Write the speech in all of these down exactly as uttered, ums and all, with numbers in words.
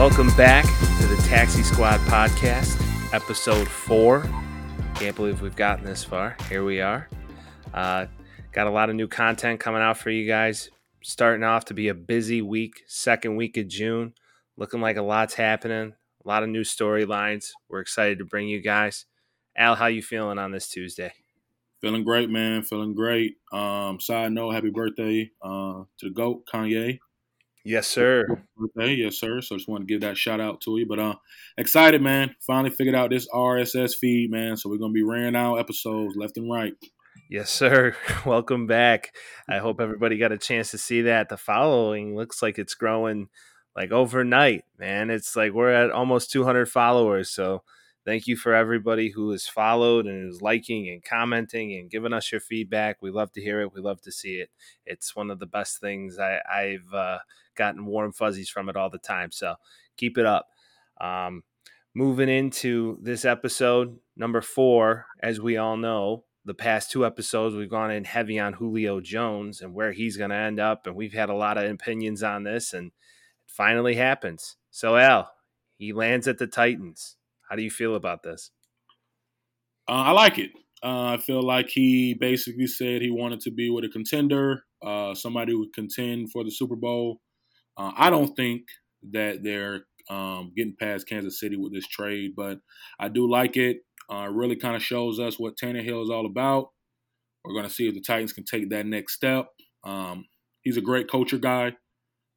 Welcome back to the Taxi Squad Podcast, episode four. Can't believe we've gotten this far. Here we are. Uh, got a lot of new content coming out for you guys. Starting off to be a busy week, second week of June. Looking like a lot's happening. A lot of new storylines. We're excited to bring you guys. Al, how you feeling on this Tuesday? Feeling great, man. Feeling great. Um, side note, happy birthday uh, to the GOAT, Kanye. Yes, sir. Okay, yes, sir. So just want to give that shout out to you. But uh, excited, man. Finally figured out this R S S feed, man. So we're going to be rearing out episodes left and right. Yes, sir. Welcome back. I hope everybody got a chance to see that. The following looks like it's growing like overnight, man. It's like we're at almost two hundred followers. So thank you for everybody who has followed and is liking and commenting and giving us your feedback. We love to hear it. We love to see it. It's one of the best things. I, I've uh, gotten warm fuzzies from it all the time. So keep it up. Um, moving into this episode, number four, as we all know, the past two episodes, we've gone in heavy on Julio Jones and where he's going to end up. And we've had a lot of opinions on this, and it finally happens. So Al, he lands at the Titans. How do you feel about this? Uh, I like it. Uh, I feel like he basically said he wanted to be with a contender, uh, somebody who would contend for the Super Bowl. Uh, I don't think that they're um, getting past Kansas City with this trade, but I do like it. Uh, it really kind of shows us what Tannehill is all about. We're going to see if the Titans can take that next step. Um, he's a great culture guy.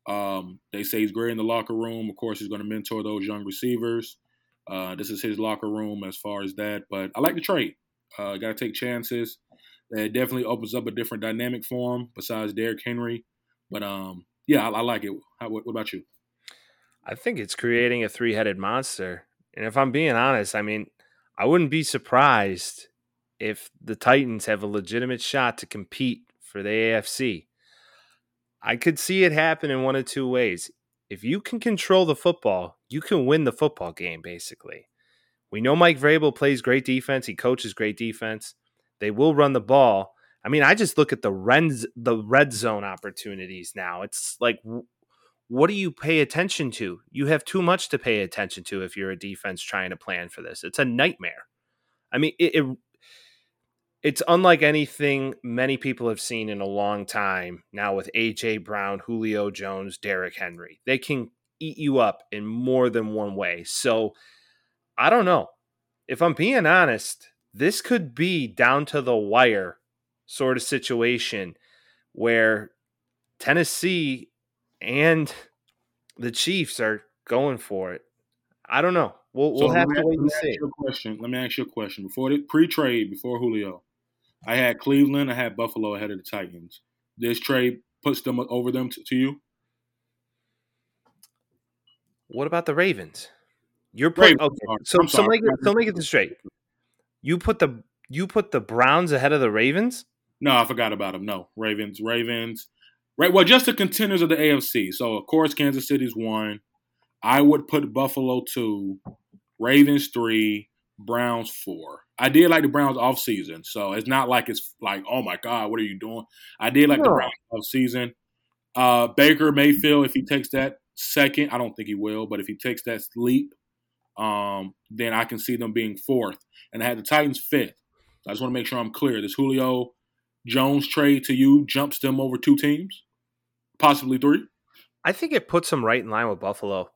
Um, they say he's great in the locker room. Of course, he's going to mentor those young receivers. Uh, this is his locker room as far as that. But I like the trade. Uh, got to take chances. It definitely opens up a different dynamic for him besides Derrick Henry. But, um, yeah, I, I like it. How, what, what about you? I think it's creating a three-headed monster. And if I'm being honest, I mean, I wouldn't be surprised if the Titans have a legitimate shot to compete for the A F C. I could see it happen in one of two ways. If you can control the football, you can win the football game, basically. We know Mike Vrabel plays great defense. He coaches great defense. They will run the ball. I mean, I just look at the red zone opportunities now. It's like, what do you pay attention to? You have too much to pay attention to if you're a defense trying to plan for this. It's a nightmare. I mean, it, it it's unlike anything many people have seen in a long time now with A J. Brown, Julio Jones, Derrick Henry. They can eat you up in more than one way. So I don't know. If I'm being honest, this could be down to the wire sort of situation where Tennessee and the Chiefs are going for it. I don't know. We'll, so we'll have to wait and see. Let me ask you a question. Before the pre-trade, before Julio, I had Cleveland, I had Buffalo ahead of the Titans. This trade puts them over them to, to you? What about the Ravens? You're putting okay. So, so make it, so make it this straight. You put the you put the Browns ahead of the Ravens? No, I forgot about them. No, Ravens, Ravens, right? Well, just the contenders of the A F C. So of course, Kansas City's one. I would put Buffalo two, Ravens three, Browns four. I did like the Browns off season, so it's not like it's like, oh my God, what are you doing? I did like no. the Browns off season. Uh, Baker Mayfield, if he takes that. Second, I don't think he will, but if he takes that leap, um, then I can see them being fourth. And I had the Titans fifth. I just want to make sure I'm clear. This Julio Jones trade to you jumps them over two teams, possibly three. I think it puts them right in line with Buffalo.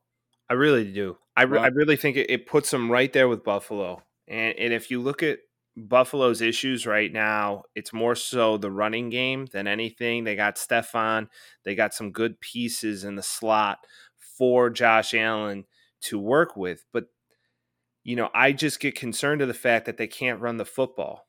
I really do. I, re- right. I really think it, it puts them right there with Buffalo. And, and if you look at Buffalo's issues right now, it's more so the running game than anything. They got Stephon. They got some good pieces in the slot for Josh Allen to work with. But, you know, I just get concerned of the fact that they can't run the football.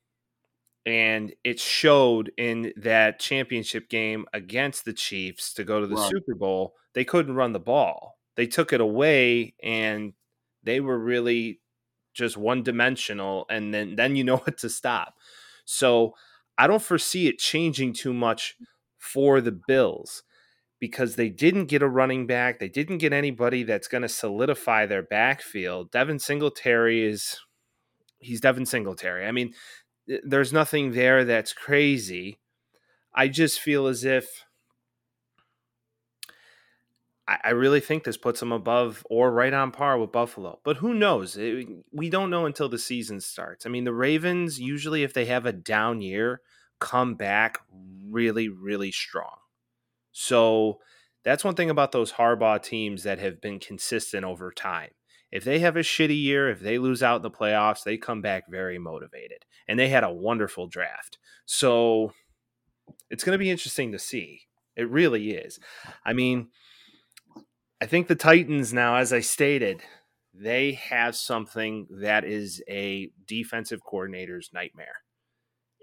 And it showed in that championship game against the Chiefs to go to the wow. Super Bowl. They couldn't run the ball. They took it away, and they were really – just one dimensional, and then, then you know what to stop. So I don't foresee it changing too much for the Bills because they didn't get a running back. They didn't get anybody that's going to solidify their backfield. Devin Singletary is – he's Devin Singletary. I mean, there's nothing there that's crazy. I just feel as if I, I really think this puts them above or right on par with Buffalo. But who knows? It, we don't know until the season starts. I mean, the Ravens, usually if they have a down year, come back really, really strong. So that's one thing about those Harbaugh teams that have been consistent over time. If they have a shitty year, if they lose out in the playoffs, they come back very motivated. And they had a wonderful draft. So it's going to be interesting to see. It really is. I mean, I think the Titans now, as I stated, they have something that is a defensive coordinator's nightmare.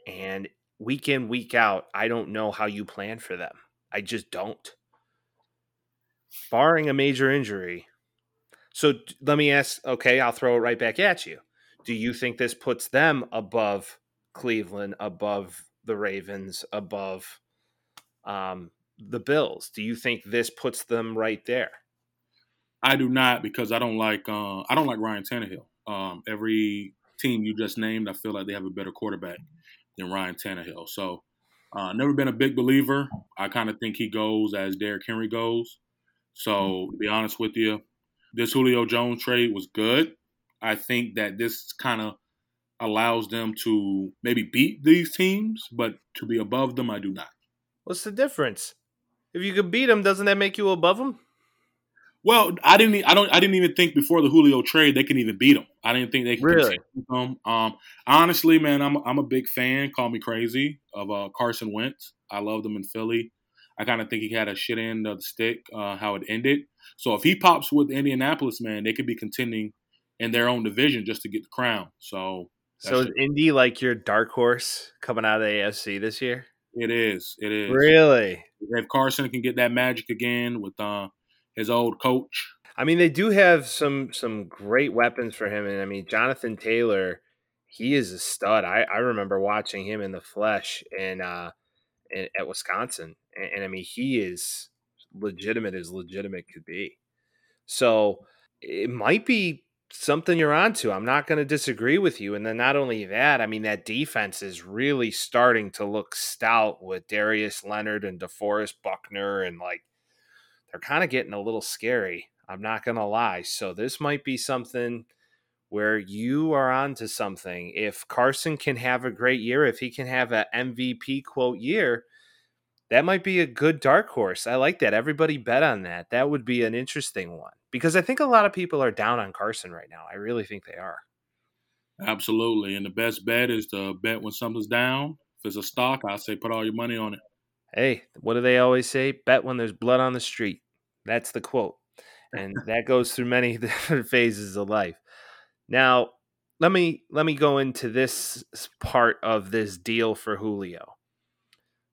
And week in, week out, I don't know how you plan for them. I just don't. Barring a major injury. So let me ask, okay, I'll throw it right back at you. Do you think this puts them above Cleveland, above the Ravens, above um, the Bills? Do you think this puts them right there? I do not, because I don't like uh, I don't like Ryan Tannehill. Um, every team you just named, I feel like they have a better quarterback than Ryan Tannehill. So uh, never been a big believer. I kind of think he goes as Derrick Henry goes. So to be honest with you, this Julio Jones trade was good. I think that this kind of allows them to maybe beat these teams, but to be above them, I do not. What's the difference? If you could beat them, doesn't that make you above them? Well, I didn't. I don't. I didn't even think before the Julio trade they can even beat them. I didn't think they could really beat them. Um, honestly, man, I'm I'm a big fan. Call me crazy of uh, Carson Wentz. I loved him in Philly. I kind of think he had a shit end of the stick, uh, how it ended. So if he pops with Indianapolis, man, they could be contending in their own division just to get the crown. So so is it. Indy like your dark horse coming out of the A F C this year? It is. It is. Really? If Carson can get that magic again with uh, his old coach. I mean, they do have some some great weapons for him. And, I mean, Jonathan Taylor, he is a stud. I, I remember watching him in the flesh and uh, in, at Wisconsin. And, and, I mean, he is legitimate as legitimate could be. So it might be something you're onto. I'm not going to disagree with you. And then not only that, I mean, that defense is really starting to look stout with Darius Leonard and DeForest Buckner. And, like, they're kind of getting a little scary. I'm not going to lie. So this might be something where you are onto something. If Carson can have a great year, if he can have an M V P quote year, that might be a good dark horse. I like that. Everybody bet on that. That would be an interesting one because I think a lot of people are down on Carson right now. I really think they are. Absolutely. And the best bet is to bet when something's down. If it's a stock, I say put all your money on it. Hey, what do they always say? Bet when there's blood on the street. That's the quote. And that goes through many different phases of life. Now, let me let me go into this part of this deal for Julio.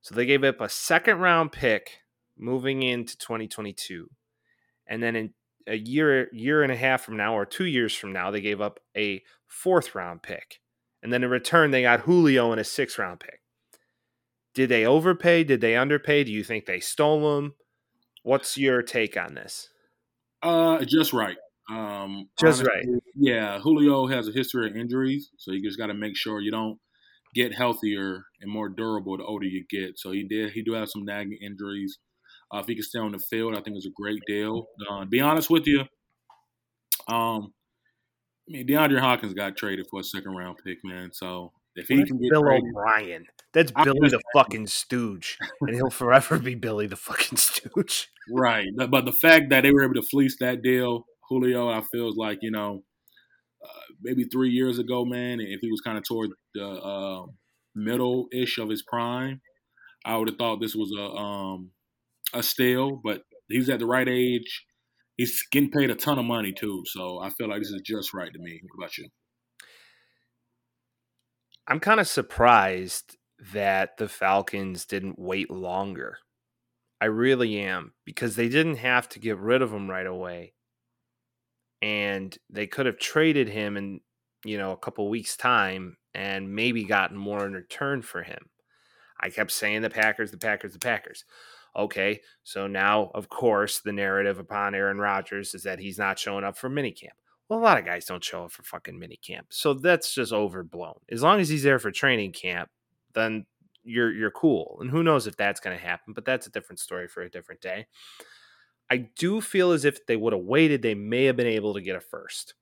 So they gave up a second round pick moving into twenty twenty-two. And then in a year, year and a half from now, or two years from now, they gave up a fourth round pick. And then in return, they got Julio and a sixth round pick. Did they overpay? Did they underpay? Do you think they stole him? What's your take on this? Uh, just right. Um, just honestly, right. Yeah. Julio has a history of injuries. So you just got to make sure you don't get healthier and more durable the older you get. So he did. He do have some nagging injuries. Uh, if he can stay on the field, I think it's a great deal. Uh, to be honest with you, um, I mean DeAndre Hopkins got traded for a second round pick, man. So if he that's can get Bill traded, O'Brien, that's I Billy the fucking Stooge, and he'll forever be Billy the fucking Stooge. Right, but, but the fact that they were able to fleece that deal, Julio, I feels like you know. Uh, maybe three years ago, man, if he was kind of toward the uh, middle-ish of his prime, I would have thought this was a um, a steal. But he's at the right age. He's getting paid a ton of money, too. So I feel like this is just right to me. What about you? I'm kind of surprised that the Falcons didn't wait longer. I really am, because they didn't have to get rid of him right away. And they could have traded him in, you know, a couple weeks' time and maybe gotten more in return for him. I kept saying the Packers, the Packers, the Packers. Okay, so now, of course, the narrative upon Aaron Rodgers is that he's not showing up for minicamp. Well, a lot of guys don't show up for fucking minicamp. So that's just overblown. As long as he's there for training camp, then you're you're cool. And who knows if that's going to happen, but that's a different story for a different day. I do feel as if they would have waited, they may have been able to get a first.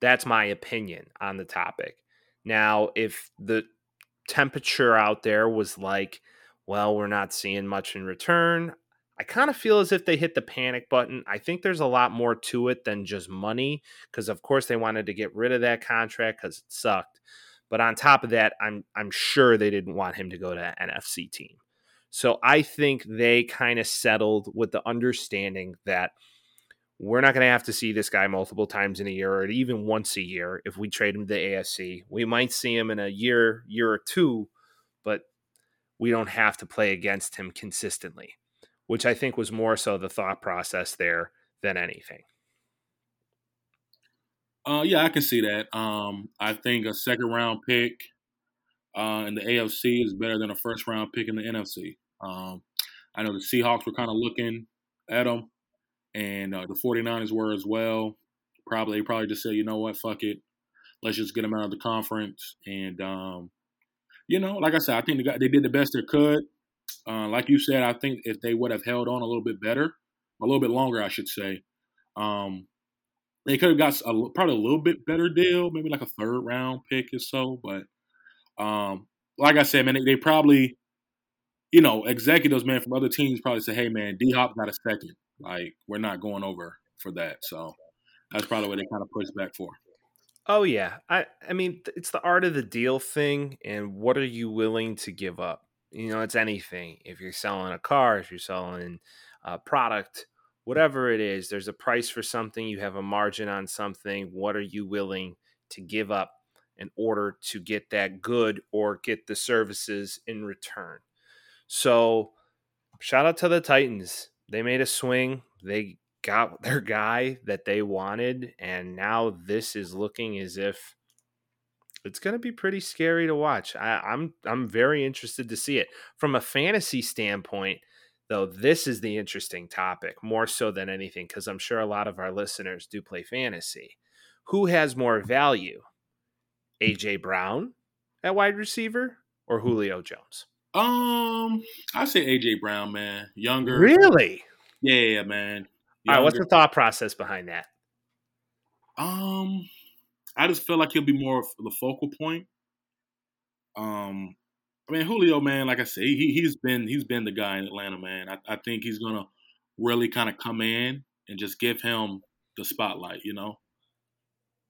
That's my opinion on the topic. Now, if the temperature out there was like, well, we're not seeing much in return, I kind of feel as if they hit the panic button. I think there's a lot more to it than just money, because of course they wanted to get rid of that contract because it sucked. But on top of that, I'm I'm sure they didn't want him to go to an N F C team. So I think they kind of settled with the understanding that we're not going to have to see this guy multiple times in a year, or even once a year if we trade him to the A F C. We might see him in a year, year or two, but we don't have to play against him consistently, which I think was more so the thought process there than anything. Uh, yeah, I can see that. Um, I think a second-round pick uh, in the A F C is better than a first-round pick in the N F C. Um, I know the Seahawks were kind of looking at them, and uh, the forty-niners were as well. Probably, they probably just said, you know what, fuck it. Let's just get them out of the conference. And, um, you know, like I said, I think they, got, they did the best they could. Uh, like you said, I think if they would have held on a little bit better, a little bit longer, I should say, um, they could have got a, probably a little bit better deal, maybe like a third round pick or so. But um, like I said, man, they, they probably, you know, executives, man, from other teams probably say, hey, man, D-Hop got a second. Like, we're not going over for that. So that's probably what they kind of pushed back for. Oh, yeah. I, I mean, it's the art of the deal thing. And what are you willing to give up? You know, it's anything. If you're selling a car, if you're selling a product, whatever it is, there's a price for something. You have a margin on something. What are you willing to give up in order to get that good or get the services in return? So shout out to the Titans. They made a swing. They got their guy that they wanted. And now this is looking as if it's going to be pretty scary to watch. I, I'm I'm very interested to see it. From a fantasy standpoint, though, this is the interesting topic, more so than anything, because I'm sure a lot of our listeners do play fantasy. Who has more value, A J. Brown at wide receiver or Julio Jones? Um, I say A J. Brown, man. Younger. Really? Yeah, man. Younger. All right, what's the thought process behind that? Um... I just feel like he'll be more of the focal point. Um, I mean, Julio, man, like I said, he, he's been he's been the guy in Atlanta, man. I, I think he's going to really kind of come in and just give him the spotlight, you know?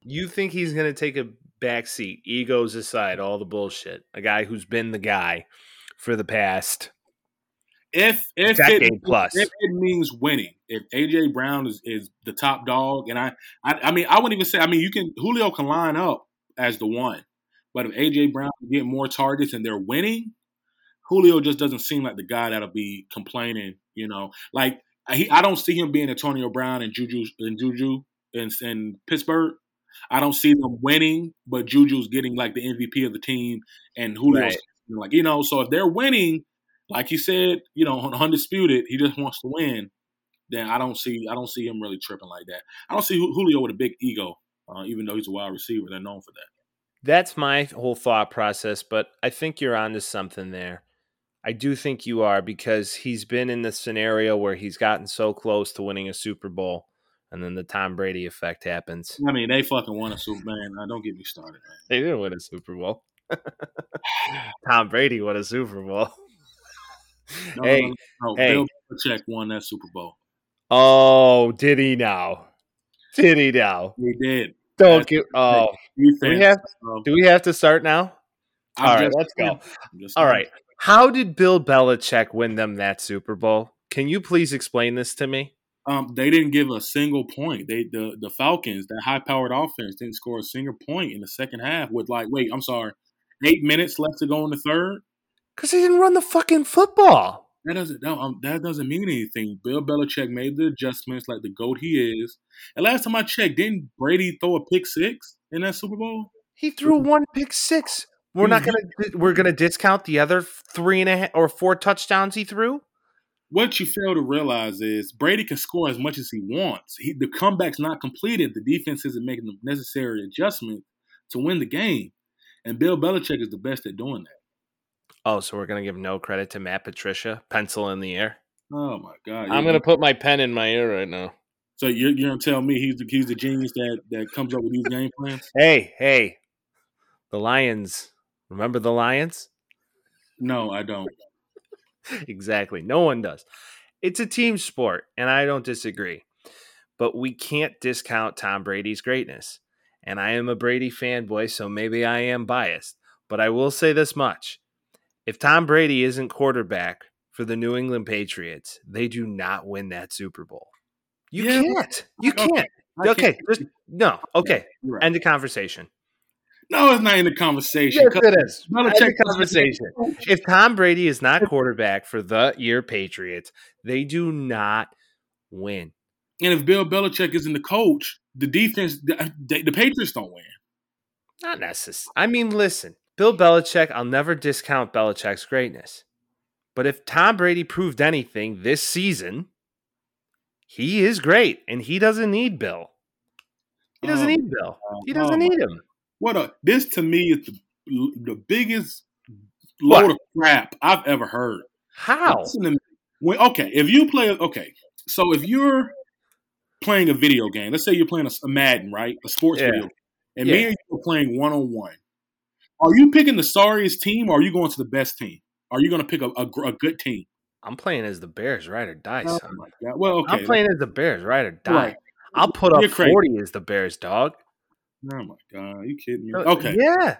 You think he's going to take a backseat, egos aside, all the bullshit, a guy who's been the guy for the past if if decade it, plus. If it means winning. If A J. Brown is, is the top dog, and I, I I mean, I wouldn't even say, I mean, you can, Julio can line up as the one, but if A J. Brown can get more targets and they're winning, Julio just doesn't seem like the guy that'll be complaining, you know. Like, he, I don't see him being Antonio Brown and Juju and Juju and, and Pittsburgh. I don't see them winning, but Juju's getting, like, the M V P of the team, and Julio's right. Like, you know, so if they're winning, like you said, you know, undisputed, he just wants to win. Then I don't see I don't see him really tripping like that. I don't see Julio with a big ego, uh, even though he's a wide receiver. They're known for that. That's my whole thought process, but I think you're onto something there. I do think you are, because he's been in the scenario where he's gotten so close to winning a Super Bowl, and then the Tom Brady effect happens. I mean, they fucking won a Super Bowl. Man, don't get me started, man. They didn't win a Super Bowl. Tom Brady won a Super Bowl. No, hey, no, no, no. Hey. Bill Belichick won that Super Bowl. Oh, did he now? Did he now? He did. Don't get. Oh, do we have? Do we have to start now? I'm All right, let's go. All right, how did Bill Belichick win them that Super Bowl? Can you please explain this to me? Um, they didn't give a single point. They the the Falcons, that high-powered offense, didn't score a single point in the second half. With like, wait, I'm sorry, eight minutes left to go in the third. Because they didn't run the fucking football. That doesn't no, um, that doesn't mean anything. Bill Belichick made the adjustments like the GOAT he is. And last time I checked, didn't Brady throw a pick six in that Super Bowl? He threw one pick six. We're mm-hmm. not gonna we're gonna discount the other three and a half or four touchdowns he threw. What you fail to realize is Brady can score as much as he wants. He, the comeback's not completed. The defense isn't making the necessary adjustment to win the game, and Bill Belichick is the best at doing that. Oh, so we're going to give no credit to Matt Patricia, pencil in the air? Oh my God! I'm gonna put my pen in my ear right now. So you're you're gonna tell me he's the he's the genius that, that comes up with these game plans? Hey, hey, the Lions. Remember the Lions? No, I don't. Exactly. No one does. It's a team sport, and I don't disagree. But we can't discount Tom Brady's greatness. And I am a Brady fanboy, so maybe I am biased. But I will say this much. If Tom Brady isn't quarterback for the New England Patriots, they do not win that Super Bowl. You yeah. can't. You can't. Okay. okay. Can't. Just, no. Okay. Yeah, right. End the conversation. No, it's not in the conversation. Yes, it is. Not a conversation. If Tom Brady is not quarterback for the year Patriots, they do not win. And if Bill Belichick isn't the coach, the defense, the, the Patriots don't win. Not necessarily. I mean, listen, Bill Belichick, I'll never discount Belichick's greatness. But if Tom Brady proved anything this season, he is great, and he doesn't need Bill. He doesn't um, need Bill. He doesn't um, need him. What a this to me is the, the biggest load what? of crap I've ever heard. How? Listen to me. When, okay, if you play okay, so if you're playing a video game, let's say you're playing a, a Madden, right, a sports yeah. video, game, and yeah. me and you are playing one on one. Are you picking the sorriest team, or are you going to the best team? Are you going to pick a, a, a good team? I'm playing as the Bears, ride or die. Oh son. my God! Well, okay. I'm playing as the Bears, ride or die. Right. I'll put you're up crazy. forty as the Bears, dog. Oh my God! Are you kidding me? Okay. Yeah.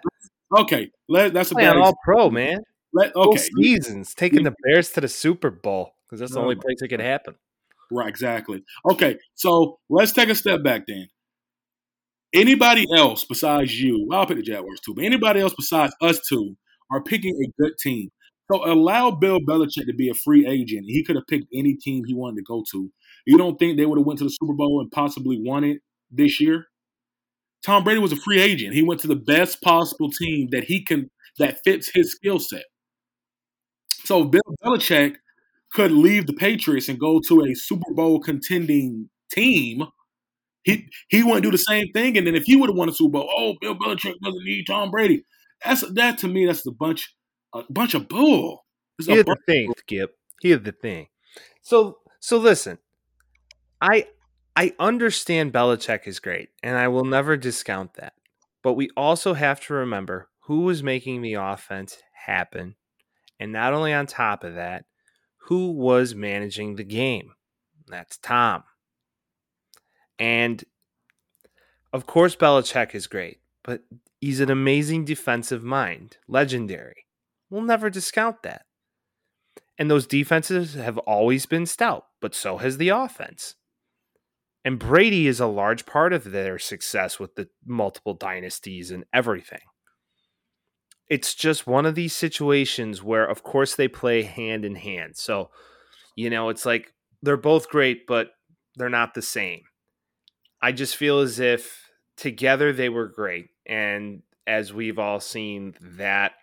Okay. Let, that's a bad all pro man. Let, okay. Full seasons taking the Bears to the Super Bowl because that's the oh only place it could happen. Right. Exactly. Okay. So let's take a step back then. Anybody else besides you? Well, I'll pick the Jaguars too. But anybody else besides us two are picking a good team. So allow Bill Belichick to be a free agent. He could have picked any team he wanted to go to. You don't think they would have went to the Super Bowl and possibly won it this year? Tom Brady was a free agent. He went to the best possible team that he can that fits his skill set. So Bill Belichick could leave the Patriots and go to a Super Bowl contending team. He he wouldn't do the same thing. And then if he would have won a Super Bowl, oh, Bill Belichick doesn't need Tom Brady. That's that to me. That's a bunch a bunch of bull. It's Here's a bunch the thing, Skip. Here's the thing. So so listen, I. I understand Belichick is great, and I will never discount that. But we also have to remember who was making the offense happen. And not only on top of that, who was managing the game? That's Tom. And, of course, Belichick is great, but he's an amazing defensive mind, legendary. We'll never discount that. And those defenses have always been stout, but so has the offense. And Brady is a large part of their success with the multiple dynasties and everything. It's just one of these situations where, of course, they play hand in hand. So, you know, it's like they're both great, but they're not the same. I just feel as if together they were great. And as we've all seen, that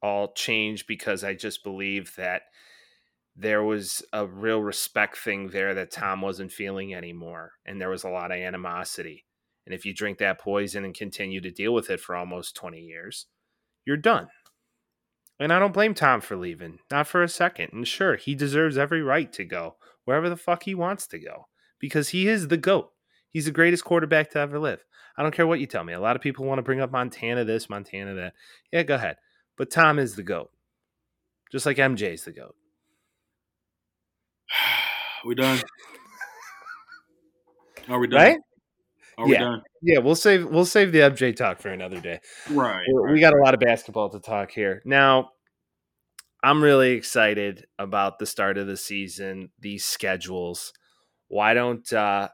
all changed because I just believe that there was a real respect thing there that Tom wasn't feeling anymore. And there was a lot of animosity. And if you drink that poison and continue to deal with it for almost twenty years, you're done. And I don't blame Tom for leaving, not for a second. And sure, he deserves every right to go wherever the fuck he wants to go because he is the GOAT. He's the greatest quarterback to ever live. I don't care what you tell me. A lot of people want to bring up Montana this, Montana that. Yeah, go ahead. But Tom is the GOAT, just like M J's the GOAT. We done? Are we done? Right? Are we yeah. done? Yeah, we'll save we'll save the M J talk for another day. Right. We, right, we got a lot of basketball to talk here. Now, I'm really excited about the start of the season, these schedules. Why don't uh,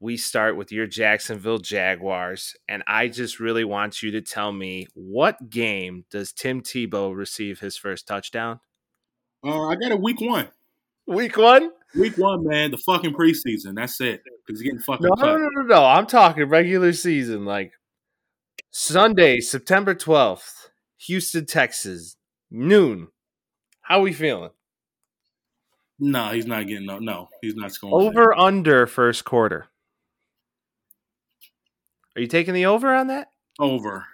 we start with your Jacksonville Jaguars? And I just really want you to tell me, what game does Tim Tebow receive his first touchdown? Uh, I got a week one. Week one? Week one, man. The fucking preseason. That's it. Because he's getting fucking no, no, no, no, no. I'm talking regular season. Like Sunday, September twelfth, Houston, Texas, noon. How we feeling? No, nah, he's not getting no. No, he's not scoring. Over, under first quarter. Are you taking the over on that? Over.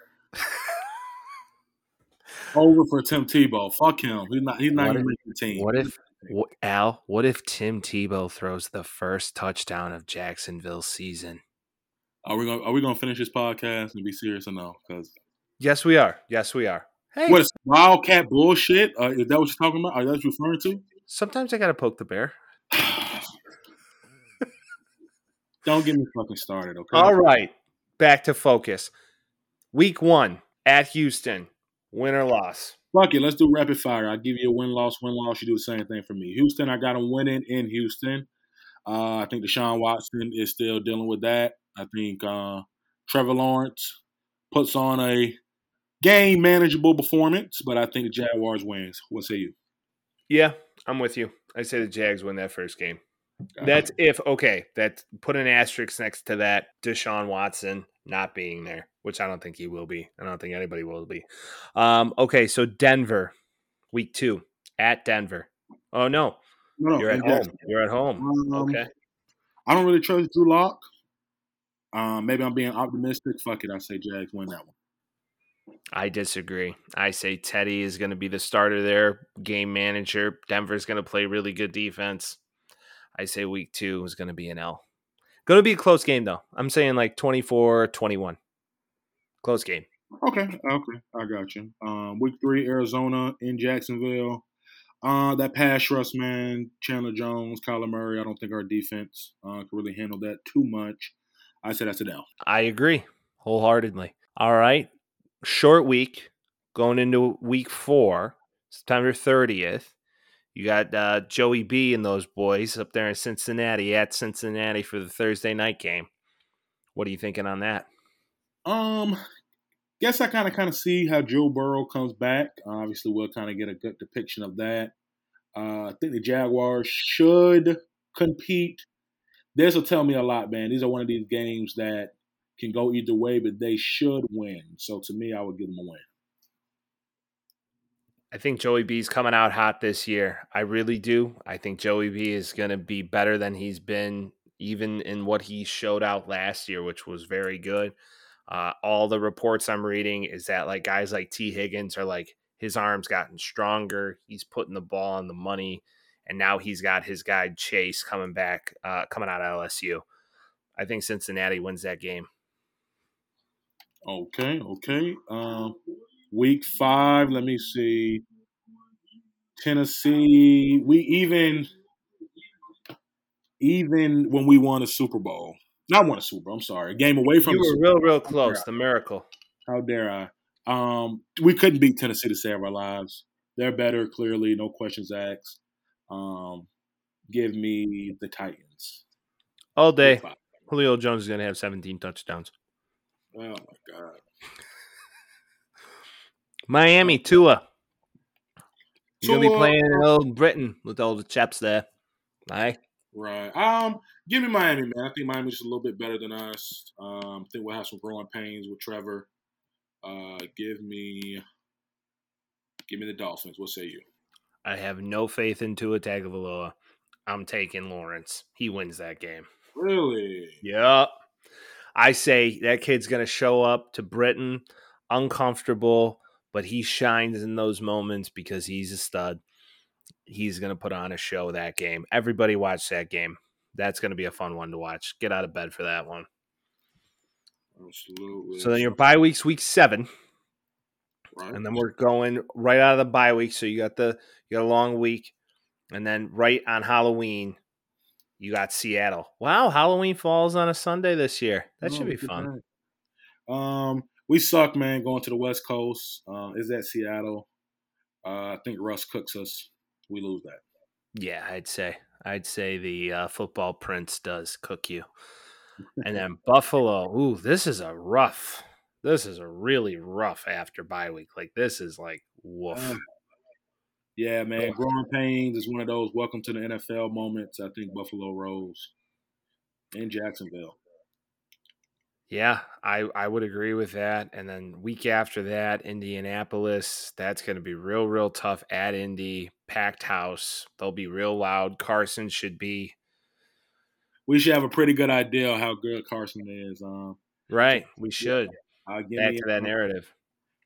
Over for Tim Tebow. Fuck him. He's not, he's not going to make the team. What if What, Al, what if Tim Tebow throws the first touchdown of Jacksonville's season? Are we going? Are we going to finish this podcast and be serious or no? Because yes, we are. Yes, we are. Hey, what is wildcat bullshit? Uh, is that what you're talking about? Are that what you're referring to? Sometimes I gotta poke the bear. Don't get me fucking started, okay? All right, back to focus. Week one at Houston, win or loss. Fuck it, let's do rapid fire. I'll give you a win, loss, win, loss. You do the same thing for me. Houston, I got them winning in Houston. Uh, I think Deshaun Watson is still dealing with that. I think uh, Trevor Lawrence puts on a game manageable performance, but I think the Jaguars wins. What say you? Yeah, I'm with you. I say the Jags win that first game. Got That's it. if, okay, that put an asterisk next to that, Deshaun Watson not being there, which I don't think he will be. I don't think anybody will be. Um, okay, so Denver, week two, at Denver. Oh, no. no You're at home. Denver. You're at home. Um, okay. I don't really trust Drew Lock. Um, maybe I'm being optimistic. Fuck it, I say Jags win that one. I disagree. I say Teddy is going to be the starter there, game manager. Denver's going to play really good defense. I say week two is going to be an L. Going to be a close game, though. I'm saying like twenty-four twenty-one. Close game. Okay, okay. I got you. Um, week three, Arizona in Jacksonville. Uh, that pass rush, man, Chandler Jones, Kyler Murray, I don't think our defense uh, can really handle that too much. I say that's an L. I agree wholeheartedly. All right. Short week, going into week four, September thirtieth. You got uh, Joey B and those boys up there in Cincinnati, at Cincinnati for the Thursday night game. What are you thinking on that? Um, guess I kind of kind of see how Joe Burrow comes back. Obviously, we'll kind of get a good depiction of that. Uh, I think the Jaguars should compete. This will tell me a lot, man. These are one of these games that can go either way, but they should win. So, to me, I would give them a win. I think Joey B's coming out hot this year. I really do. I think Joey B is going to be better than he's been, even in what he showed out last year, which was very good. Uh, all the reports I'm reading is that like guys like T. Higgins are like, his arm's gotten stronger. He's putting the ball on the money, and now he's got his guy Chase coming back, uh, coming out of L S U. I think Cincinnati wins that game. Okay, okay. Um, week five, let me see. Tennessee, we even, even when we won a Super Bowl, not won a Super Bowl, I'm sorry, a game away from you the Super Bowl. You were real, real close, the miracle. How dare I? Um, we couldn't beat Tennessee to save our lives. They're better, clearly, no questions asked. Um, give me the Titans. All day. Julio Jones is going to have seventeen touchdowns. Oh, my God. Miami, Tua. You're going to be playing in old Britain with all the chaps there. All right? Right. Um, give me Miami, man. I think Miami's just a little bit better than us. Um, I think we'll have some growing pains with Trevor. Uh, give me give me the Dolphins. What say you? I have no faith in Tua Tagovailoa. I'm taking Lawrence. He wins that game. Really? Yep. I say that kid's going to show up to Britain uncomfortable, but he shines in those moments because he's a stud. He's going to put on a show that game. Everybody watch that game. That's going to be a fun one to watch. Get out of bed for that one. Absolutely. So then your bye week's week seven. Right. And then we're going right out of the bye week. So you got the you got a long week. And then right on Halloween, you got Seattle. Wow, Halloween falls on a Sunday this year. That oh, should be fun. Um, we suck, man, going to the West Coast. Uh, is that Seattle? Uh, I think Russ cooks us. We lose that. Yeah, I'd say. I'd say the uh, football prince does cook you. And then Buffalo. Ooh, this is a rough. This is a really rough after bye week. Like, this is like, woof. Um, Yeah, man, growing pains is one of those welcome to the N F L moments. I think Buffalo rolls in Jacksonville. Yeah, I, I would agree with that. And then week after that, Indianapolis, that's going to be real, real tough at Indy, packed house. They'll be real loud. Carson should be. We should have a pretty good idea how good Carson is. Um, right, we should. I'll give Back me, to that um, narrative.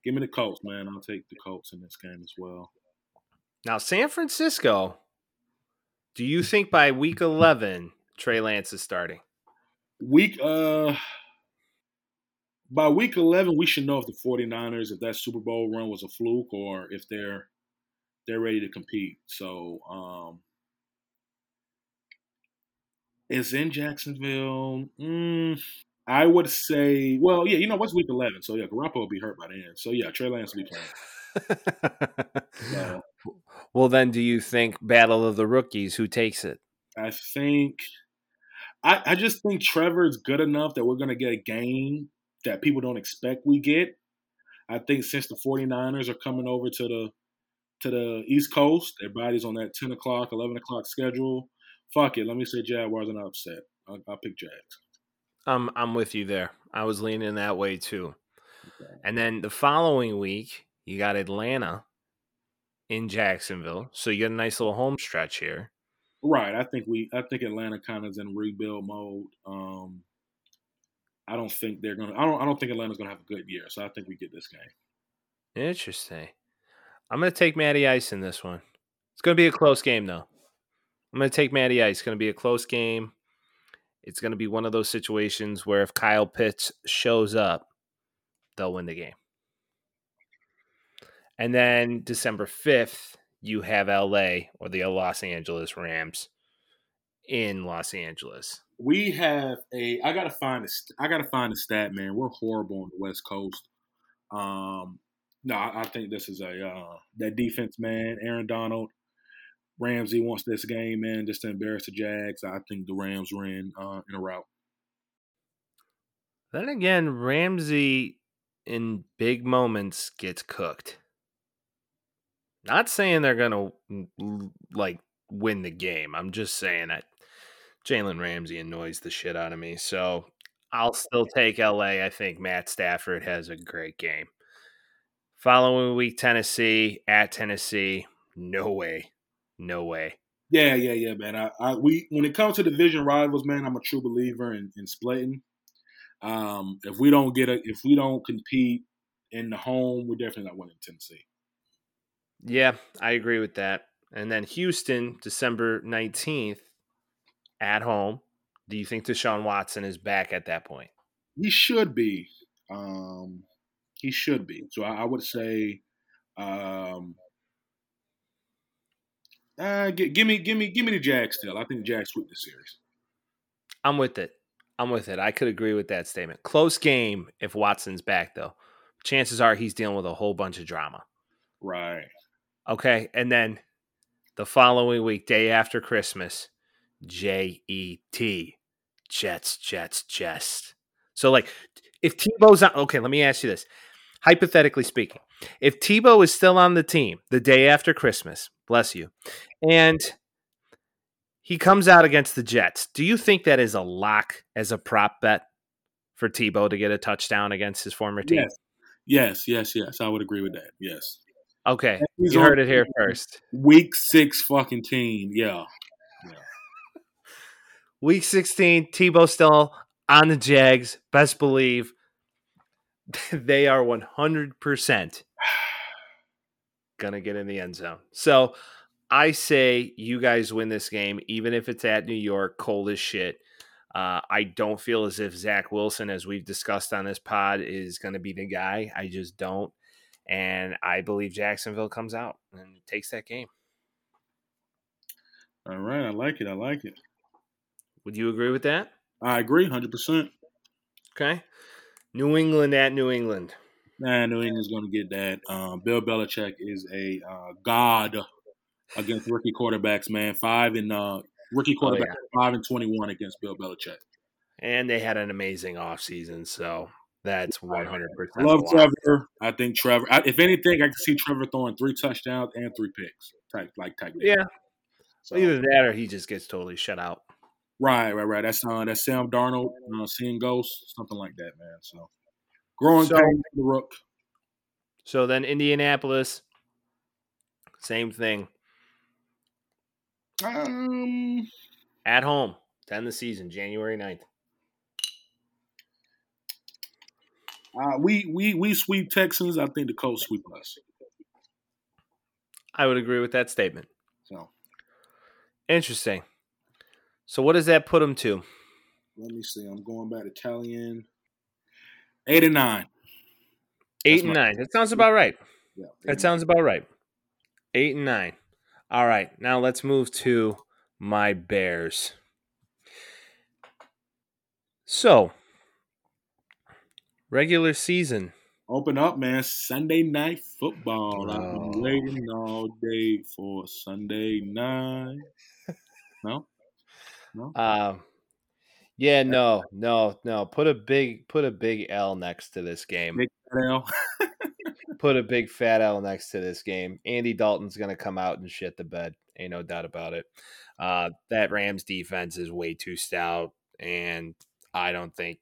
Give me the Colts, man. I'll take the Colts in this game as well. Now, San Francisco, Do you think by week eleven, Trey Lance is starting? Week uh, by week eleven, we should know if the 49ers, if that Super Bowl run was a fluke or if they're they're ready to compete. So um, it's in Jacksonville. Mm, I would say, well, yeah, you know, what's week eleven? So, yeah, Garoppolo will be hurt by then. So, yeah, Trey Lance will be playing. So, well, then do you think Battle of the Rookies, who takes it? I think I, – I just think Trevor's good enough that we're going to get a game that people don't expect we get. I think since the 49ers are coming over to the to the East Coast, everybody's on that ten o'clock, eleven o'clock schedule. Fuck it. Let me say Jaguars and upset. I'll, I'll pick Jags. Um, I'm with you there. I was leaning that way too. Okay. And then the following week, you got Atlanta in Jacksonville. So you got a nice little home stretch here. Right. I think we I think Atlanta kind of is in rebuild mode. Um, I don't think they're gonna I don't I don't think Atlanta's gonna have a good year, so I think we get this game. Interesting. I'm gonna take Matty Ice in this one. It's gonna be a close game though. I'm gonna take Matty Ice. It's gonna be a close game. It's going to be one of those situations where if Kyle Pitts shows up, they'll win the game. And then December fifth, you have L A or the Los Angeles Rams in Los Angeles. We have a I gotta find a I gotta find a stat, man. We're horrible on the West Coast. Um, no, I, I think this is a uh, that defense, man. Aaron Donald. Ramsey wants this game, man, just to embarrass the Jags. I think the Rams ran uh, in a rout. Then again, Ramsey in big moments gets cooked. Not saying they're going to, like, win the game. I'm just saying that Jalen Ramsey annoys the shit out of me. So I'll still take L A. I think Matt Stafford has a great game. Following week, Tennessee, at Tennessee, no way. No way. Yeah, yeah, yeah, man. I, I, we when it comes to division rivals, man, I'm a true believer in, in splitting. Um, if we don't get a, if we don't compete in the home, we're definitely not winning Tennessee. Yeah, I agree with that. And then Houston, December nineteenth, at home. Do you think Deshaun Watson is back at that point? He should be. Um, he should be. So I, I would say. Um, Uh, give, give me, give me, give me the Jags still. I think the Jags sweep this series. I'm with it. I'm with it. I could agree with that statement. Close game if Watson's back, though. Chances are he's dealing with a whole bunch of drama. Right. Okay, and then the following week, day after Christmas, J E T, Jets, Jets, Jets. So, like, if Tebow's on, okay, let me ask you this. Hypothetically speaking, if Tebow is still on the team the day after Christmas, bless you, and he comes out against the Jets, do you think that is a lock as a prop bet for Tebow to get a touchdown against his former team? Yes, yes, yes. yes. I would agree with that. Yes. Okay. You heard it here first. Week six fucking team. Yeah. yeah. Week sixteen, Tebow still on the Jags. Best believe. They are one hundred percent going to get in the end zone. So I say you guys win this game, even if it's at New York, cold as shit. Uh, I don't feel as if Zach Wilson, as we've discussed on this pod, is going to be the guy. I just don't. And I believe Jacksonville comes out and takes that game. All right. I like it. I like it. Would you agree with that? I agree one hundred percent. Okay. New England at New England. Nah, New England's going to get that. Um, Bill Belichick is a uh, god against rookie quarterbacks, man. Five and uh, rookie quarterback, oh, yeah. five and twenty-one against Bill Belichick. And they had an amazing offseason, so that's one hundred percent. Love Trevor. I think Trevor. I, if anything, I can see Trevor throwing three touchdowns and three picks. Type like type. Yeah. So, either that or he just gets totally shut out. Right, right, right. That's uh, that's Sam Darnold, uh, seeing ghosts, something like that, man. So, growing so, pain for the Rook. So then Indianapolis, same thing. Um, at home, to end the season, January ninth. Uh, we we we sweep Texans. I think the Colts sweep us. I would agree with that statement. So. Interesting. So what does that put him to? Let me see. I'm going by the Italian. Eight and nine. Eight That's and nine. That sounds about right. Yeah, that sounds about right. Eight and nine. All right. Now let's move to my Bears. So, regular season. Open up, man. Sunday night football. Oh. I've been waiting all day for Sunday night. No? No? Uh, yeah, no, no, no. Put a big put a big L next to this game. Big L. Put a big fat L next to this game. Andy Dalton's going to come out and shit the bed. Ain't no doubt about it. Uh, that Rams defense is way too stout, and I don't think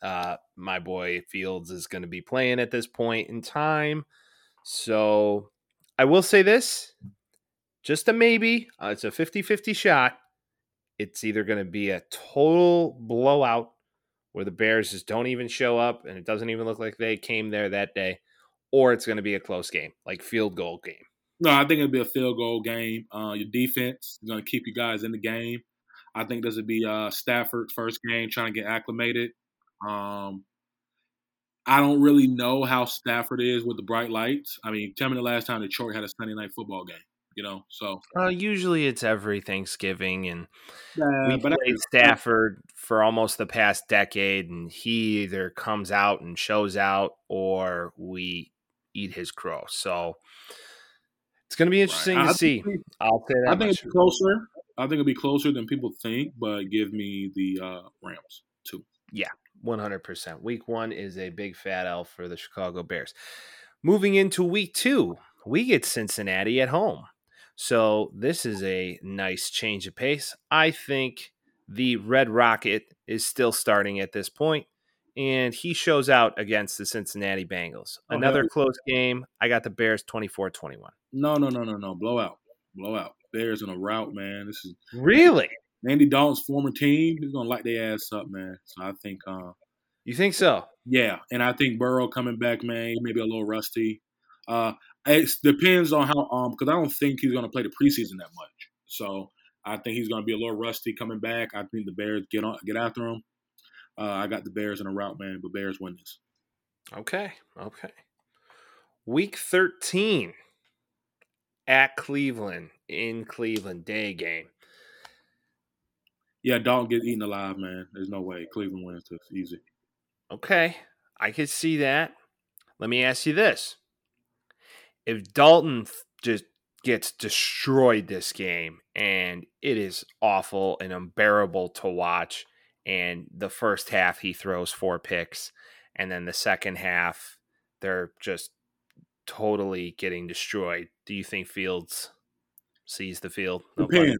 uh, my boy Fields is going to be playing at this point in time. So I will say this, just a maybe. Uh, it's a fifty-fifty shot. It's either going to be a total blowout where the Bears just don't even show up and it doesn't even look like they came there that day, or it's going to be a close game, like field goal game. No, I think it'll be a field goal game. Uh, your defense is going to keep you guys in the game. I think this would be uh, Stafford's first game trying to get acclimated. Um, I don't really know how Stafford is with the bright lights. I mean, tell me the last time Detroit had a Sunday night football game. You know, so uh, usually it's every Thanksgiving, and uh, we but played I, Stafford for almost the past decade, and he either comes out and shows out, or we eat his crow. So it's going to be interesting right. to I see. Think, I'll say that I think it's closer. I think it'll be closer than people think, but give me the uh, Rams too. Yeah, one hundred percent. Week one is a big fat L for the Chicago Bears. Moving into week two, we get Cincinnati at home. So this is a nice change of pace. I think the Red Rocket is still starting at this point, and he shows out against the Cincinnati Bengals. Another okay. close game. I got the Bears twenty-four twenty-one. No, no, no, no, no. Blowout. Blowout. Bears in a rout, man. This is really Andy Dalton's former team. He's gonna light their ass up, man. So I think. Uh, you think so? Yeah, and I think Burrow coming back, man. He may be a little rusty. Uh, it depends on how um because I don't think he's gonna play the preseason that much. So I think he's gonna be a little rusty coming back. I think the Bears get on get after him. Uh, I got the Bears in a rout, man. But Bears win this. Okay. Okay. Week thirteen. At Cleveland, in Cleveland, day game. Yeah, Dalton gets eaten alive, man. There's no way. Cleveland wins this easy. Okay, I could see that. Let me ask you this. If Dalton just gets destroyed this game, and it is awful and unbearable to watch, and the first half he throws four picks, and then the second half they're just totally getting destroyed. Do you think Fields sees the field? Depends.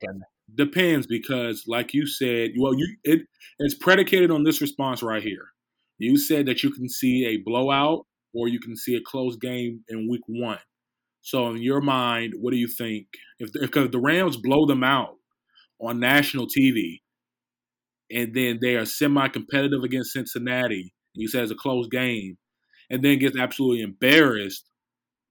Depends because, like you said, well, you it it's predicated on this response right here. You said that you can see a blowout or you can see a close game in week one. So, in your mind, what do you think? If because the Rams blow them out on national T V, and then they are semi-competitive against Cincinnati, and you said it's a close game, and then gets absolutely embarrassed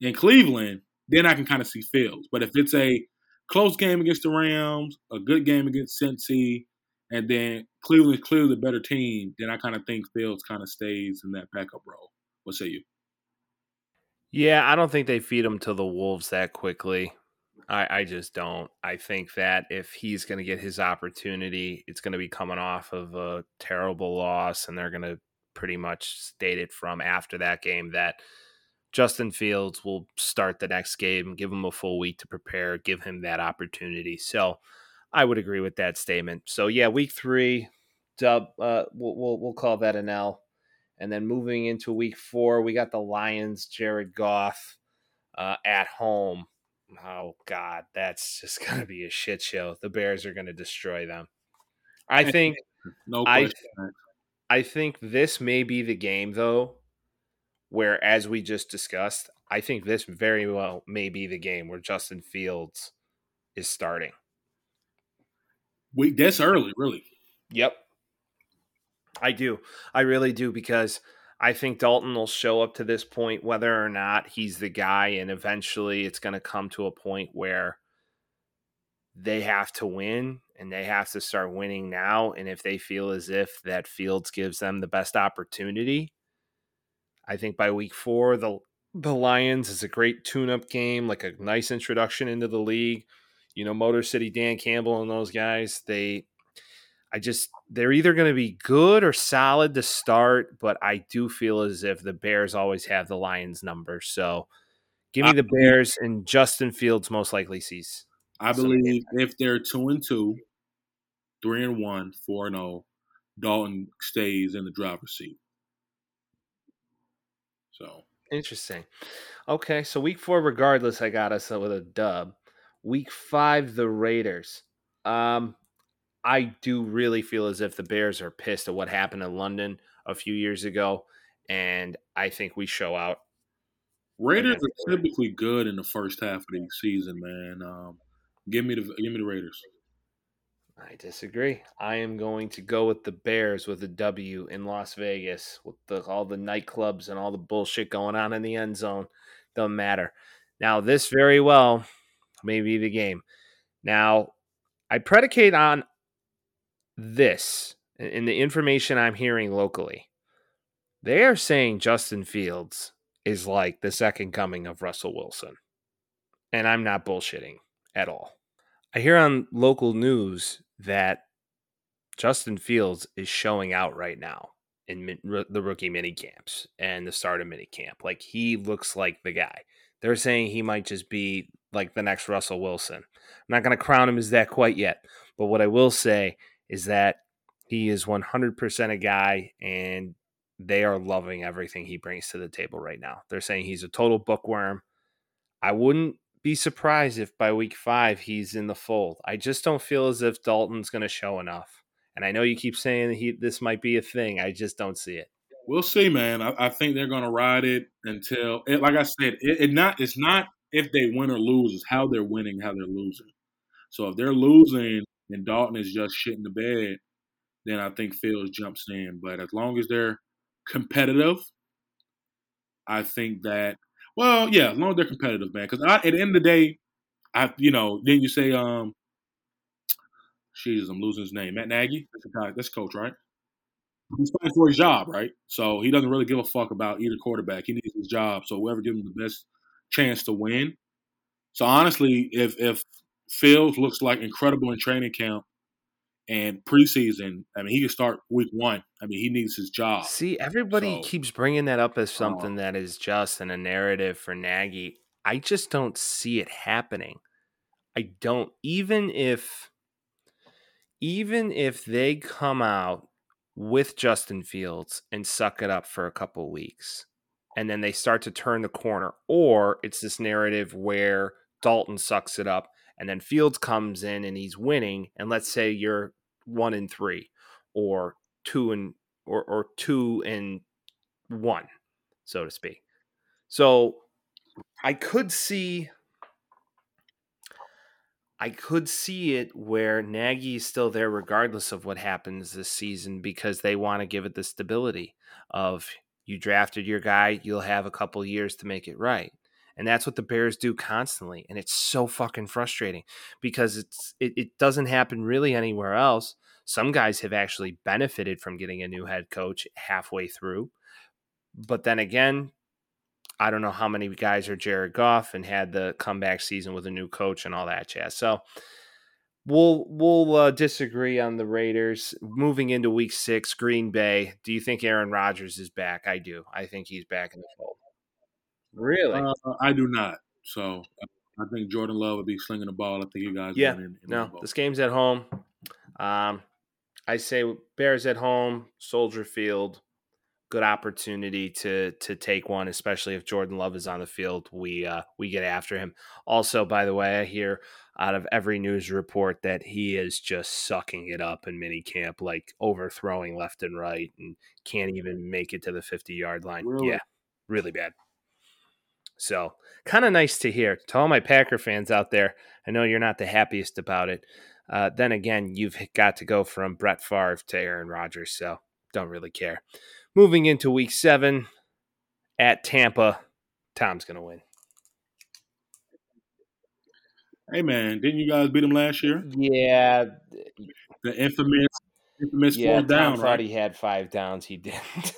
in Cleveland, then I can kind of see Fields. But if it's a close game against the Rams, a good game against Cincy, and then Cleveland's clearly the better team, then I kind of think Fields kind of stays in that backup role. What say you? Yeah, I don't think they feed him to the Wolves that quickly. I, I just don't. I think that if he's going to get his opportunity, it's going to be coming off of a terrible loss, and they're going to pretty much state it from after that game that Justin Fields will start the next game, give him a full week to prepare, give him that opportunity. So I would agree with that statement. So, yeah, week three, dub, uh, we'll, we'll, we'll call that an L. And then moving into week four, we got the Lions, Jared Goff uh, at home. Oh, God, that's just going to be a shit show. The Bears are going to destroy them. I think no question. I, I think this may be the game, though, where, as we just discussed, I think this very well may be the game where Justin Fields is starting. Wait, that's early, really? Yep. I do. I really do, because I think Dalton will show up to this point whether or not he's the guy, and eventually it's going to come to a point where they have to win, and they have to start winning now. And if they feel as if that Fields gives them the best opportunity, I think by week four, the the Lions is a great tune-up game, like a nice introduction into the league. You know, Motor City, Dan Campbell and those guys, they, I just, they're either going to be good or solid to start, but I do feel as if the Bears always have the Lions number. So give me the Bears, and Justin Fields most likely sees. I believe if they're two and two, three and one, four and oh, Dalton stays in the driver's seat. So interesting. Okay, so week four, regardless, I got us with a dub. Week five, the Raiders. Um, I do really feel as if the Bears are pissed at what happened in London a few years ago, and I think we show out. Raiders are typically good in the first half of the season, man. Um, Give me the give me the Raiders. I disagree. I am going to go with the Bears with a W in Las Vegas with the, all the nightclubs and all the bullshit going on in the end zone. Doesn't matter. Now, this very well may be the game. Now, I predicate on this and the information I'm hearing locally. They are saying Justin Fields is like the second coming of Russell Wilson. And I'm not bullshitting at all. I hear on local news that Justin Fields is showing out right now in min, r- the rookie mini camps and the start of mini camp. Like, he looks like the guy. They're saying he might just be like the next Russell Wilson. I'm not going to crown him as that quite yet, but what I will say is that he is one hundred percent a guy, and they are loving everything he brings to the table right now. They're saying he's a total bookworm. I wouldn't be surprised if by week five he's in the fold. I just don't feel as if Dalton's going to show enough. And I know you keep saying he this might be a thing. I just don't see it. We'll see, man. I, I think they're going to ride it until, it, like I said, it, it not it's not if they win or lose. It's how they're winning, how they're losing. So if they're losing and Dalton is just shitting the bed, then I think Fields jumps in. But as long as they're competitive, I think that Well, yeah, as long as they're competitive, man. Because at the end of the day, I, you know, didn't you say, um, jeez, I'm losing his name, Matt Nagy? That's the guy, that's the coach, right? He's fighting for his job, right? So he doesn't really give a fuck about either quarterback. He needs his job. So whoever gives him the best chance to win. So honestly, if if Fields looks like incredible in training camp and preseason, I mean, he can start week one. I mean, he needs his job. See, everybody so, keeps bringing that up as something um, that is just in a narrative for Nagy. I just don't see it happening. I don't. Even if, even if they come out with Justin Fields and suck it up for a couple weeks, and then they start to turn the corner, or it's this narrative where Dalton sucks it up, and then Fields comes in and he's winning, and let's say you're one and three, or two and or or two and one, so to speak. So I could see, I could see it where Nagy is still there regardless of what happens this season, because they want to give it the stability of you drafted your guy, you'll have a couple years to make it right. And that's what the Bears do constantly. And it's so fucking frustrating because it's it, it doesn't happen really anywhere else. Some guys have actually benefited from getting a new head coach halfway through. But then again, I don't know how many guys are Jared Goff and had the comeback season with a new coach and all that jazz. So we'll we'll uh, disagree on the Raiders. Moving into week six, Green Bay. Do you think Aaron Rodgers is back? I do. I think he's back in the fold. Really? Uh, I do not. So I think Jordan Love would be slinging the ball. I think you guys. Yeah. In, in no, this game's at home. Um, I say Bears at home, Soldier Field, good opportunity to to take one, especially if Jordan Love is on the field. We uh, we get after him. Also, by the way, I hear out of every news report that he is just sucking it up in minicamp, like overthrowing left and right, and can't even make it to the fifty-yard line. Really? Yeah, really bad. So kind of nice to hear. To all my Packer fans out there, I know you're not the happiest about it. Uh, then again, you've got to go from Brett Favre to Aaron Rodgers, so don't really care. Moving into week seven at Tampa, Tom's going to win. Hey, man, didn't you guys beat them last year? Yeah. The infamous, infamous yeah, fourth down, right? Yeah, Tom thought he had five downs. He didn't.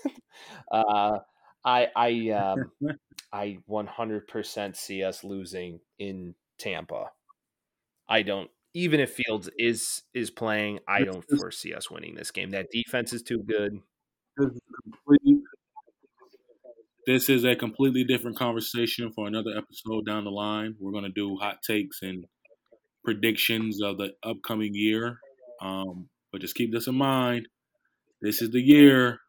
uh, I I, um, I one hundred percent see us losing in Tampa. I don't. Even if Fields is is playing, I don't foresee us winning this game. That defense is too good. This is a completely different conversation for another episode down the line. We're going to do hot takes and predictions of the upcoming year. Um, but just keep this in mind. This is the year.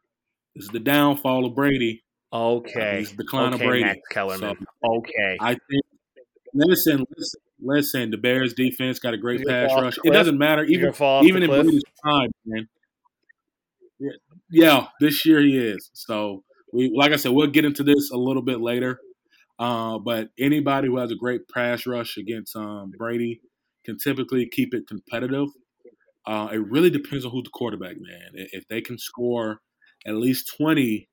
This is the downfall of Brady. Okay. This is the decline okay, of Brady. Max Kellerman. So, okay. I think – listen, listen. Listen, the Bears defense got a great pass rush. It doesn't matter. Even, even in Brady's time, man. Yeah, yeah, this year he is. So, we like I said, we'll get into this a little bit later. Uh, but anybody who has a great pass rush against um, Brady can typically keep it competitive. Uh, it really depends on who the quarterback, man. If they can score at least twenty,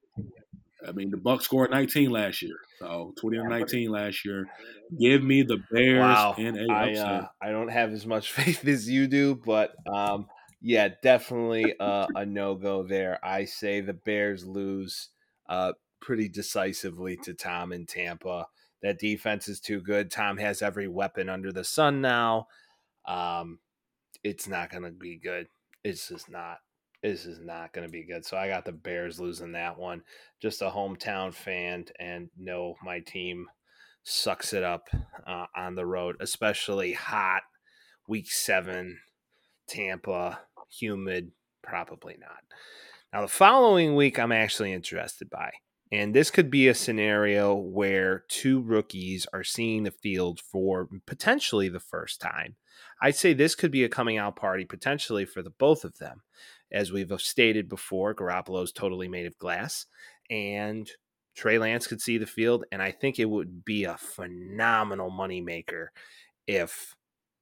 I mean, the Bucs scored nineteen last year. So, twenty to nineteen last year. Give me the Bears wow. in a I, upset. Uh, I don't have as much faith as you do, but, um, yeah, definitely uh, a no-go there. I say the Bears lose uh, pretty decisively to Tom in Tampa. That defense is too good. Tom has every weapon under the sun now. Um, it's not going to be good. It's just not. This is not going to be good. So I got the Bears losing that one. Just a hometown fan, and no, my team sucks it up uh, on the road, especially hot week seven, Tampa, humid, probably not. Now, the following week I'm actually interested by, and this could be a scenario where two rookies are seeing the field for potentially the first time. I'd say this could be a coming out party potentially for the both of them. As we've stated before, Garoppolo's totally made of glass, and Trey Lance could see the field, and I think it would be a phenomenal moneymaker if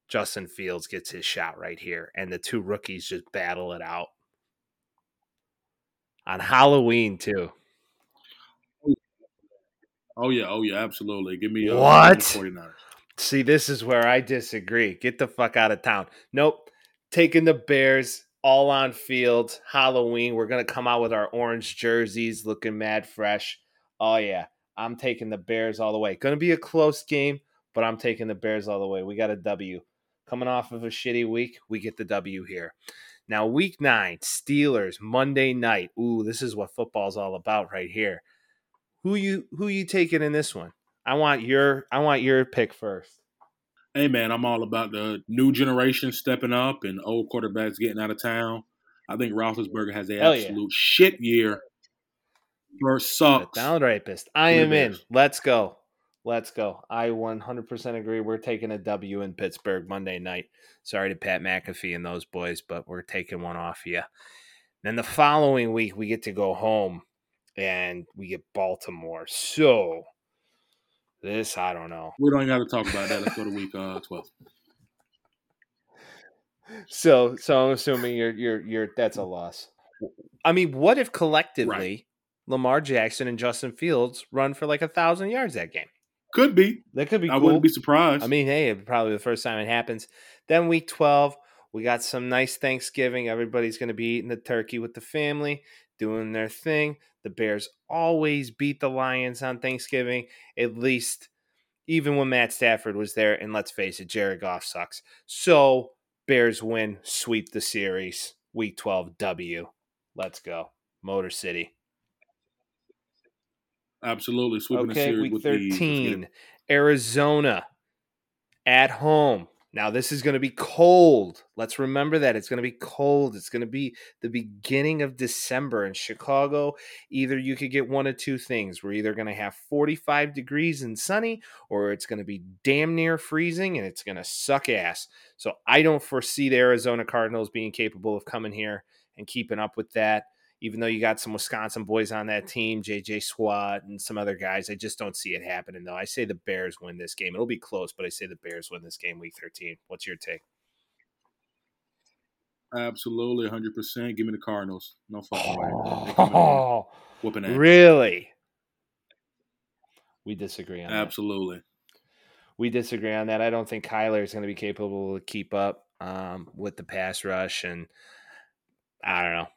Justin Fields gets his shot right here and the two rookies just battle it out. On Halloween, too. Oh, yeah. Oh, yeah. Absolutely. Give me uh, what? forty-niners. See, this is where I disagree. Get the fuck out of town. Nope. Taking the Bears all on field. Halloween. We're going to come out with our orange jerseys looking mad fresh. Oh, yeah. I'm taking the Bears all the way. Going to be a close game, but I'm taking the Bears all the way. We got a W. Coming off of a shitty week, we get the W here. Now, week nine, Steelers, Monday night. Ooh, this is what football's all about right here. Who you who you taking in this one? I want your I want your pick first. Hey, man, I'm all about the new generation stepping up and old quarterbacks getting out of town. I think Roethlisberger has an absolute yeah. shit year. First sucks. Down rapist. I am in. Let's go. Let's go. I one hundred percent agree. We're taking a W in Pittsburgh Monday night. Sorry to Pat McAfee and those boys, but we're taking one off you. Then the following week, we get to go home, and we get Baltimore. So this, I don't know. We don't got to talk about that. Let's go to week uh, twelve. So, so I'm assuming you're you're you're that's a loss. I mean, what if collectively right. Lamar Jackson and Justin Fields run for like a thousand yards that game? Could be. That could be. I cool. wouldn't be surprised. I mean, hey, it'd probably be the first time it happens. Then week twelve, we got some nice Thanksgiving. Everybody's going to be eating the turkey with the family, doing their thing. The Bears always beat the Lions on Thanksgiving, at least even when Matt Stafford was there. And let's face it, Jared Goff sucks. So Bears win, sweep the series, week twelve W. Let's go. Motor City. Absolutely. Sweeping okay, the series week with thirteen, the, Arizona at home. Now, this is going to be cold. Let's remember that. It's going to be cold. It's going to be the beginning of December in Chicago. Either you could get one of two things. We're either going to have forty-five degrees and sunny, or it's going to be damn near freezing, and it's going to suck ass. So I don't foresee the Arizona Cardinals being capable of coming here and keeping up with that. Even though you got some Wisconsin boys on that team, J J Swatt and some other guys, I just don't see it happening, though. I say the Bears win this game. It'll be close, but I say the Bears win this game week thirteen. What's your take? Absolutely, one hundred percent. Give me the Cardinals. No fucking way. Oh, whooping ass. Really? We disagree on Absolutely. that. Absolutely. we disagree on that. I don't think Kyler is going to be capable to keep up um, with the pass rush, and I don't know.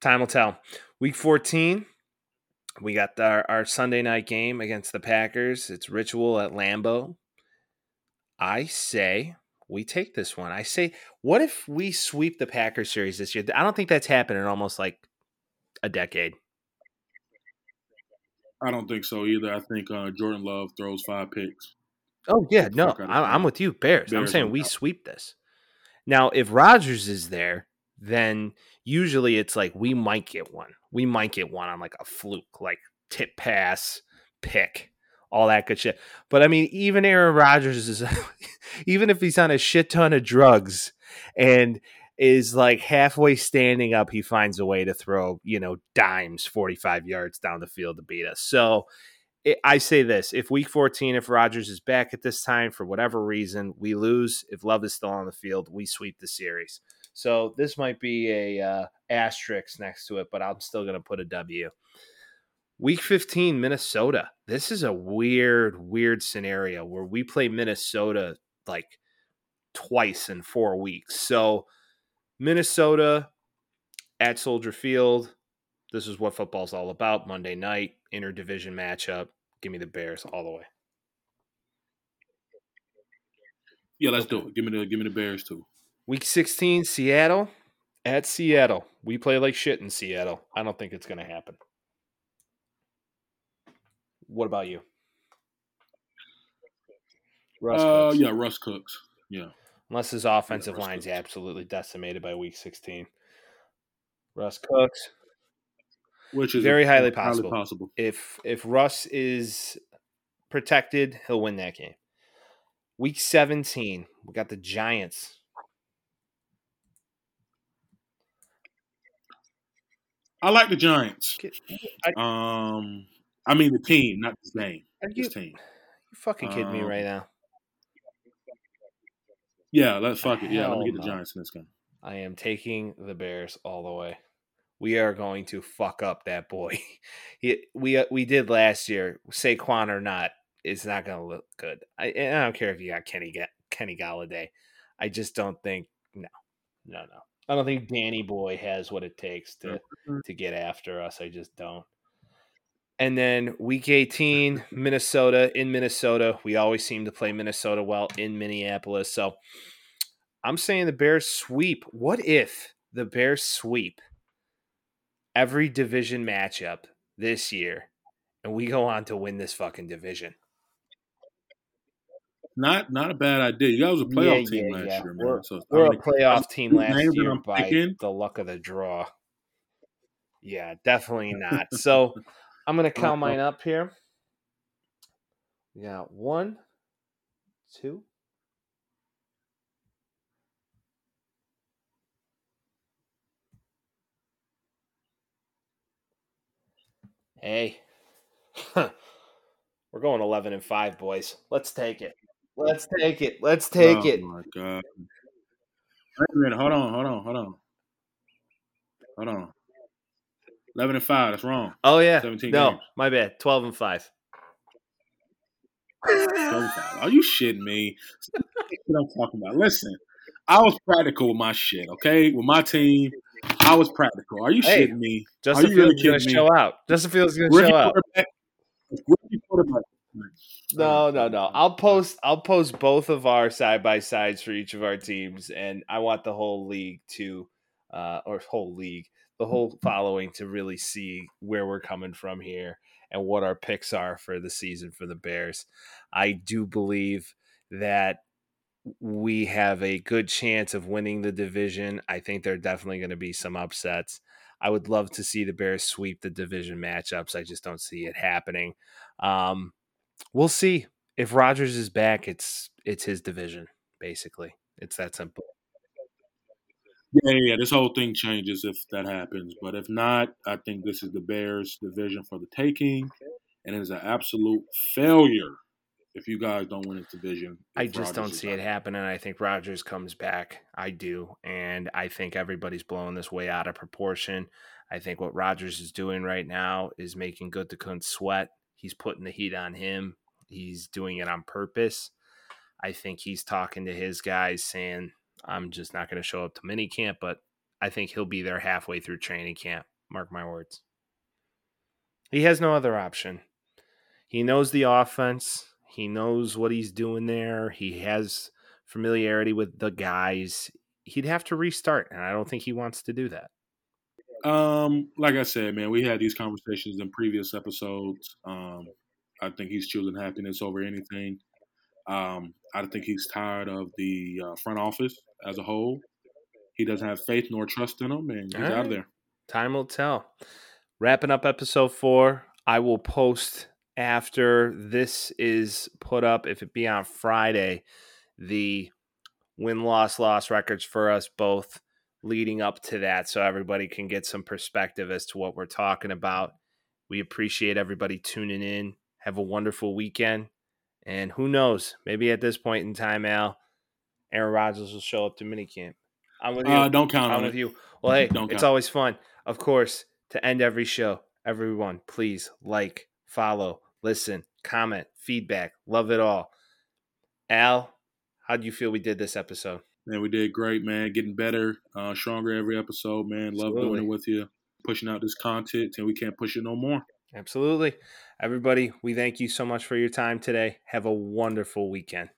Time will tell. Week fourteen, we got our, our Sunday night game against the Packers. It's Ritual at Lambeau. I say we take this one. I say, what if we sweep the Packers series this year? I don't think that's happened in almost like a decade. I don't think so either. I think uh, Jordan Love throws five picks. Oh, yeah. No, I'm with you, Bears. Bears. I'm saying we sweep this. Now, if Rodgers is there, then usually it's like we might get one. We might get one on like a fluke, like tip pass, pick, all that good shit. But, I mean, even Aaron Rodgers is – even if he's on a shit ton of drugs and is like halfway standing up, he finds a way to throw, you know, dimes forty-five yards down the field to beat us. So – I say this, if week fourteen, if Rodgers is back at this time, for whatever reason, we lose. If Love is still on the field, we sweep the series. So this might be a uh, asterisk next to it, but I'm still going to put a W. Week fifteen, Minnesota. This is a weird, weird scenario where we play Minnesota like twice in four weeks. So Minnesota at Soldier Field. This is what football's all about. Monday night, interdivision matchup. Give me the Bears all the way. Yeah, let's do it. Give me the give me the Bears too. Week sixteen, Seattle at Seattle. We play like shit in Seattle. I don't think it's going to happen. What about you? Russ uh, Cooks. Yeah, Russ Cooks. Yeah. Unless his offensive yeah, line's Cooks. absolutely decimated by week sixteen. Russ Cooks. Which is very highly possible. highly possible. If if Russ is protected, he'll win that game. Week seventeen, we got the Giants. I like the Giants. Um, I mean the team, not the name. This team. You fucking kidding um, me right now? Yeah, let's fuck it. Yeah, let me get the Giants in this game. I am taking the Bears all the way. We are going to fuck up that boy. He, we we did last year. Saquon or not, it's not going to look good. I, I don't care if you got Kenny Kenny Galladay. I just don't think no, no, no. I don't think Danny Boy has what it takes to to get after us. I just don't. And then week eighteen, Minnesota in Minnesota. We always seem to play Minnesota well in Minneapolis. So I'm saying the Bears sweep. What if the Bears sweep every division matchup this year, and we go on to win this fucking division? Not not a bad idea. You guys were a playoff yeah, team yeah, last yeah. year, man. We're, so we're a playoff the, team last year by picking. the luck of the draw. Yeah, definitely not. So I'm going to count mine up here. We got one, two. Hey, huh. We're going eleven and five, boys. Let's take it. Let's take it. Let's take oh it. Oh, my God. Wait a minute. Hold on. Hold on. Hold on. Hold on. eleven and five. That's wrong. Oh, yeah. seventeen no, games. My bad. twelve and five. twelve and five. Are you shitting me? That's what I'm talking about. Listen, I was practical with my shit, okay? With my team. I was practical. Are you hey, shitting me? Justin Fields really is going to show out. Justin Fields is going to show out. No, no, no. I'll post. I'll post both of our side by sides for each of our teams, and I want the whole league to, uh, or whole league, the whole following to really see where we're coming from here and what our picks are for the season for the Bears. I do believe that we have a good chance of winning the division. I think there are definitely going to be some upsets. I would love to see the Bears sweep the division matchups. I just don't see it happening. Um, we'll see. If Rodgers is back, it's it's his division, basically. It's that simple. Yeah, yeah, yeah. This whole thing changes if that happens. But if not, I think this is the Bears' division for the taking, and it is an absolute failure if you guys don't win its division. I just don't see it happening. I think Rodgers comes back. I do. And I think everybody's blowing this way out of proportion. I think what Rodgers is doing right now is making Gutekunst sweat. He's putting the heat on him. He's doing it on purpose. I think he's talking to his guys saying, I'm just not going to show up to minicamp, but I think he'll be there halfway through training camp. Mark my words. He has no other option. He knows the offense. He knows what he's doing there. He has familiarity with the guys. He'd have to restart, and I don't think he wants to do that. Um, like I said, man, we had these conversations in previous episodes. Um, I think he's choosing happiness over anything. Um, I think he's tired of the uh, front office as a whole. He doesn't have faith nor trust in them, and he's right out of there. Time will tell. Wrapping up episode four, I will post after this is put up, if it be on Friday, the win-loss-loss records for us both leading up to that, so everybody can get some perspective as to what we're talking about. We appreciate everybody tuning in. Have a wonderful weekend. And who knows, maybe at this point in time, Al, Aaron Rodgers will show up to minicamp. I'm with you. Uh, don't count I'm on with it. You. Well, hey, don't it's count. Always fun. Of course, to end every show, everyone, please like, follow, listen, comment, feedback. Love it all. Al, how do you feel we did this episode? Man, we did great, man. Getting better, uh, stronger every episode, man. Love Absolutely. Doing it with you. Pushing out this content, and we can't push it no more. Absolutely. Everybody, we thank you so much for your time today. Have a wonderful weekend.